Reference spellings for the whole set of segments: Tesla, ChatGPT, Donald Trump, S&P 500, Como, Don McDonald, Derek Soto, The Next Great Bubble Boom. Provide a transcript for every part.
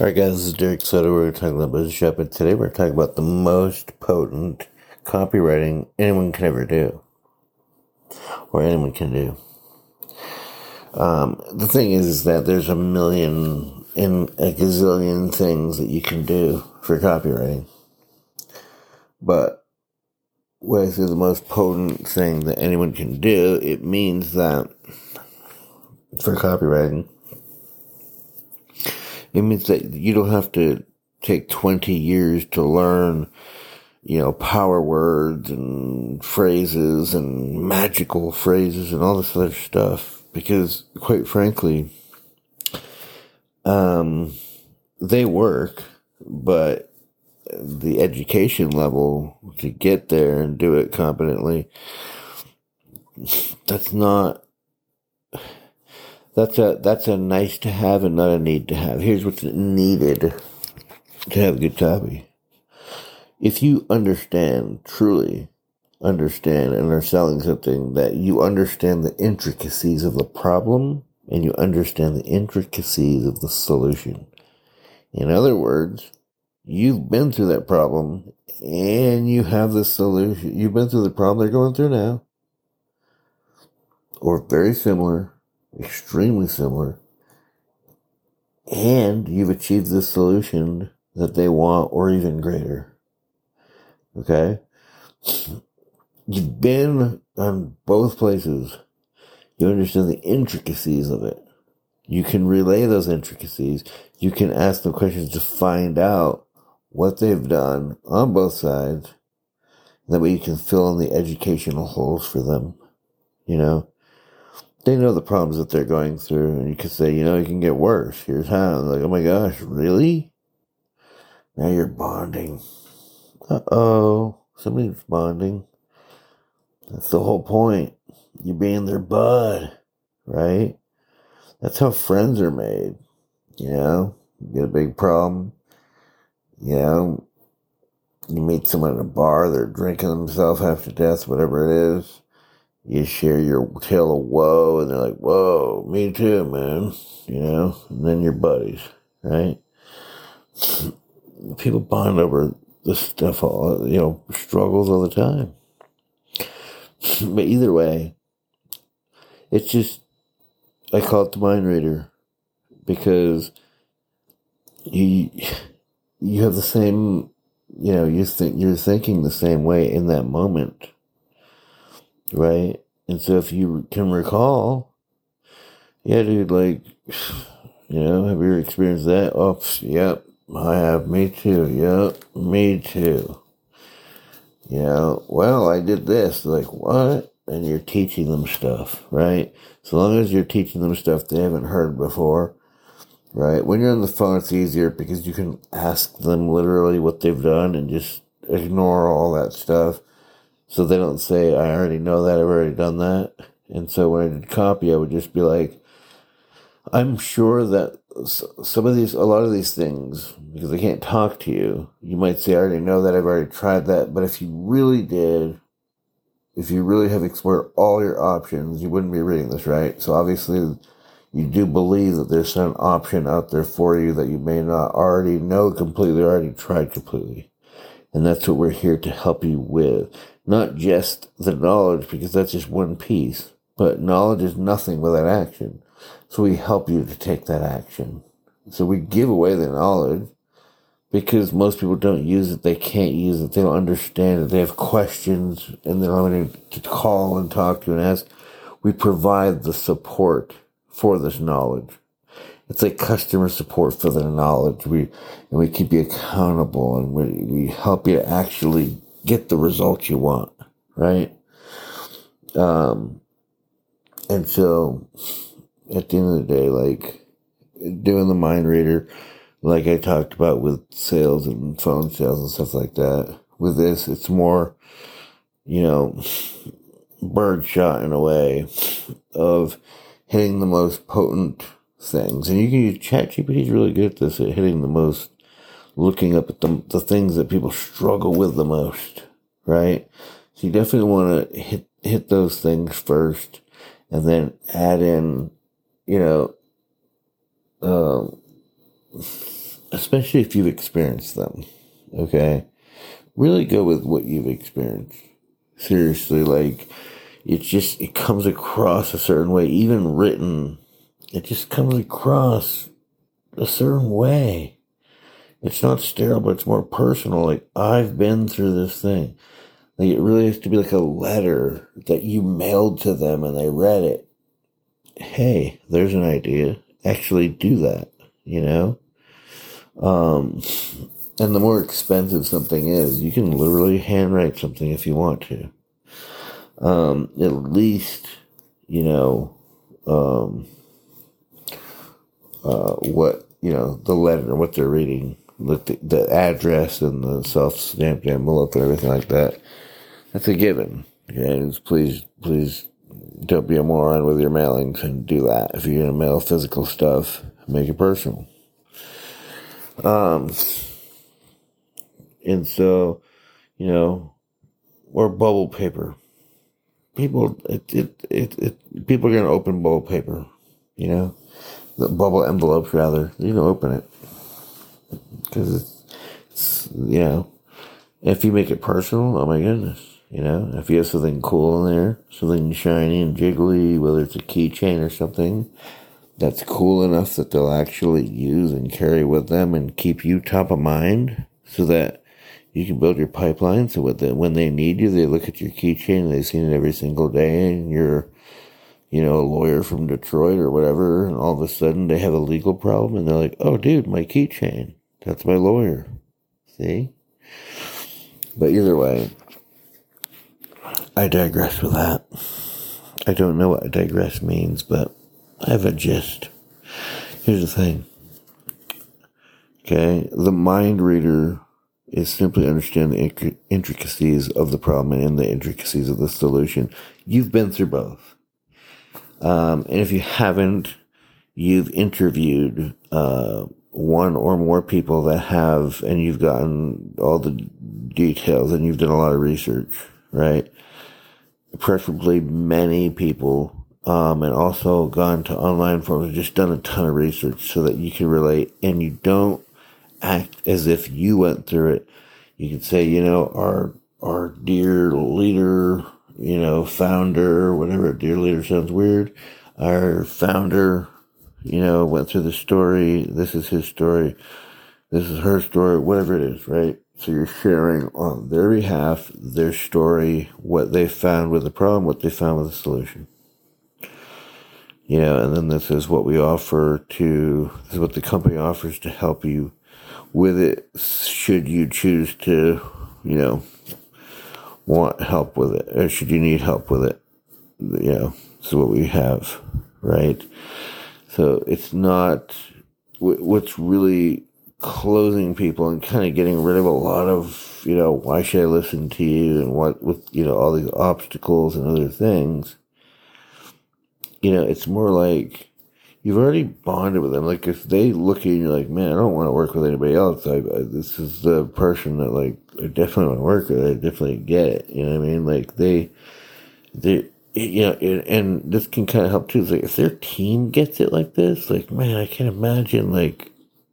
Alright guys, this is Derek Soto. We're talking about Business Shop, and today we're talking about the most potent copywriting anyone can ever do. Or anyone can do. The thing is that there's a million and a gazillion things that you can do for copywriting. But when I say the most potent thing that anyone can do, it means that for copywriting, it means that you don't have to take 20 years to learn, power words and phrases and magical phrases and all this other stuff. Because, quite frankly, they work, but the education level to get there and do it competently, That's a nice to have and not a need to have. Here's what's needed to have a good copy. If you truly understand and are selling something that you understand the intricacies of the problem and you understand the intricacies of the solution. In other words, you've been through that problem and you have the solution. You've been through the problem they're going through now, or very similar. Extremely similar, and you've achieved the solution that they want, or even greater. Okay? You've been on both places. You understand the intricacies of it. You can relay those intricacies. You can ask them questions to find out what they've done on both sides. That way you can fill in the educational holes for them, They know the problems that they're going through, and you can say, it can get worse. Here's how. Like, oh my gosh, really? Now you're bonding. Uh-oh. Somebody's bonding. That's the whole point. You're being their bud, right? That's how friends are made, You get a big problem, You meet someone at a bar, they're drinking themselves half to death, whatever it is. You share your tale of woe, and they're like, whoa, me too, man, and then you're buddies, right? People bond over this stuff, struggles all the time. But either way, it's just, I call it the mind reader, because you have the same, you're thinking the same way in that moment. Right? And so if you can recall, have you ever experienced that? Oh, yep, I have. Me too. Yep, me too. Well, I did this. Like, what? And you're teaching them stuff, right? So long as you're teaching them stuff they haven't heard before, right? When you're on the phone, it's easier because you can ask them literally what they've done and just ignore all that stuff. So they don't say, I already know that, I've already done that. And so when I did copy, I would just be like, I'm sure that a lot of these things, because they can't talk to you, you might say, I already know that, I've already tried that. But if you really have explored all your options, you wouldn't be reading this, right? So obviously, you do believe that there's some option out there for you that you may not already know completely, or already tried completely. And that's what we're here to help you with. Not just the knowledge, because that's just one piece, but knowledge is nothing without action. So we help you to take that action. So we give away the knowledge because most people don't use it. They can't use it. They don't understand it. They have questions and they don't have anyone to call and talk to and ask. We provide the support for this knowledge. It's like customer support for the knowledge. We keep you accountable, and we help you actually get the results you want, right? And so at the end of the day, doing the mind reader, like I talked about with sales and phone sales and stuff like that, with this, it's more, birdshot in a way of hitting the most potent things. And you can use ChatGPT is really good at this, at hitting the most, looking up at the things that people struggle with the most, right? So you definitely want to hit those things first, and then add in, especially if you've experienced them, okay? Really go with what you've experienced. Seriously, like, it comes across a certain way. Even written, it just comes across a certain way. It's not sterile, but it's more personal. Like, I've been through this thing. Like, it really has to be like a letter that you mailed to them and they read it. Hey, there's an idea. Actually do that, you know? And the more expensive something is, you can literally handwrite something if you want to. At least, you know, what, you know, the letter, what they're reading, the address and the self-stamped envelope and everything like that. That's a given. Okay? Please don't be a moron with your mailings and do that. If you're going to mail physical stuff, make it personal. And so, you know, or bubble paper. People are going to open bubble paper, you know, the bubble envelopes rather. You can open it because it's, you know, if you make it personal, oh my goodness, you know, if you have something cool in there, something shiny and jiggly, whether it's a keychain or something that's cool enough that they'll actually use and carry with them and keep you top of mind so that you can build your pipeline so when they need you, they look at your keychain. They've seen it every single day, and you're, you know, a lawyer from Detroit or whatever, and all of a sudden they have a legal problem, and they're like, oh, dude, my keychain. That's my lawyer. See? But either way, I digress with that. I don't know what digress means, but I have a gist. Here's the thing. Okay? The mind reader is simply understand the intricacies of the problem and the intricacies of the solution. You've been through both. And if you haven't, you've interviewed one or more people that have, and you've gotten all the details, and you've done a lot of research, right? Preferably many people, and also gone to online forums, just done a ton of research so that you can relate, and you don't act as if you went through it. You could say, you know, our dear leader, you know, founder, whatever, dear leader sounds weird. Our founder, you know, went through the story. This is his story. This is her story, whatever it is, right? So you're sharing on their behalf, their story, what they found with the problem, what they found with the solution. You know, and then this is what the company offers to help you with it, should you choose to, you know, want help with it, or should you need help with it. You know, this is what we have, right? So it's not what's really closing people and kind of getting rid of a lot of, you know, why should I listen to you, and what, with, you know, all these obstacles and other things. You know, it's more like, you've already bonded with them. Like, if they look at you and you're like, man, I don't want to work with anybody else. This is the person that, like, I definitely want to work with. I definitely get it. You know what I mean? Like, they you know, and this can kind of help, too. It's like, if their team gets it like this, like, man, I can't imagine, like,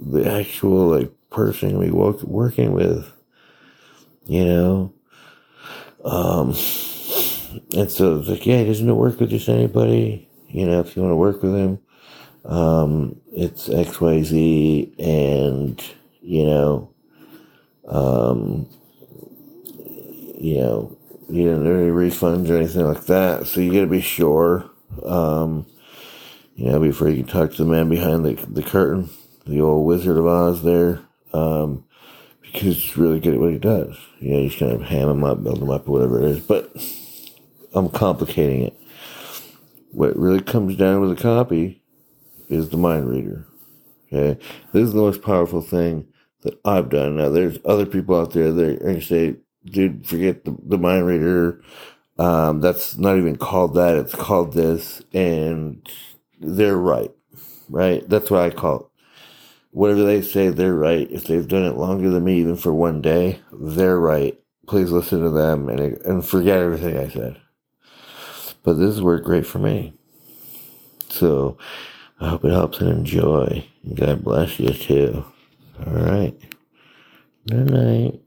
the actual, like, person we working with, you know? And so it's like, yeah, he doesn't work with just anybody. You know, if you want to work with him, it's XYZ, and, you don't have any refunds or anything like that. So you got to be sure, you know, before you can talk to the man behind the curtain, the old Wizard of Oz there, because he's really good at what he does. You know, you just kind of ham him up, build him up, or whatever it is. But I'm complicating it. What really comes down with a copy is the mind reader. Okay? This is the most powerful thing that I've done. Now, there's other people out there that are going to say, dude, forget the mind reader. That's not even called that. It's called this. And they're right. Right? That's what I call it. Whatever they say, they're right. If they've done it longer than me, even for one day, they're right. Please listen to them and forget everything I said. But this worked great for me. So I hope it helps, and enjoy. God bless you, too. All right. Good night.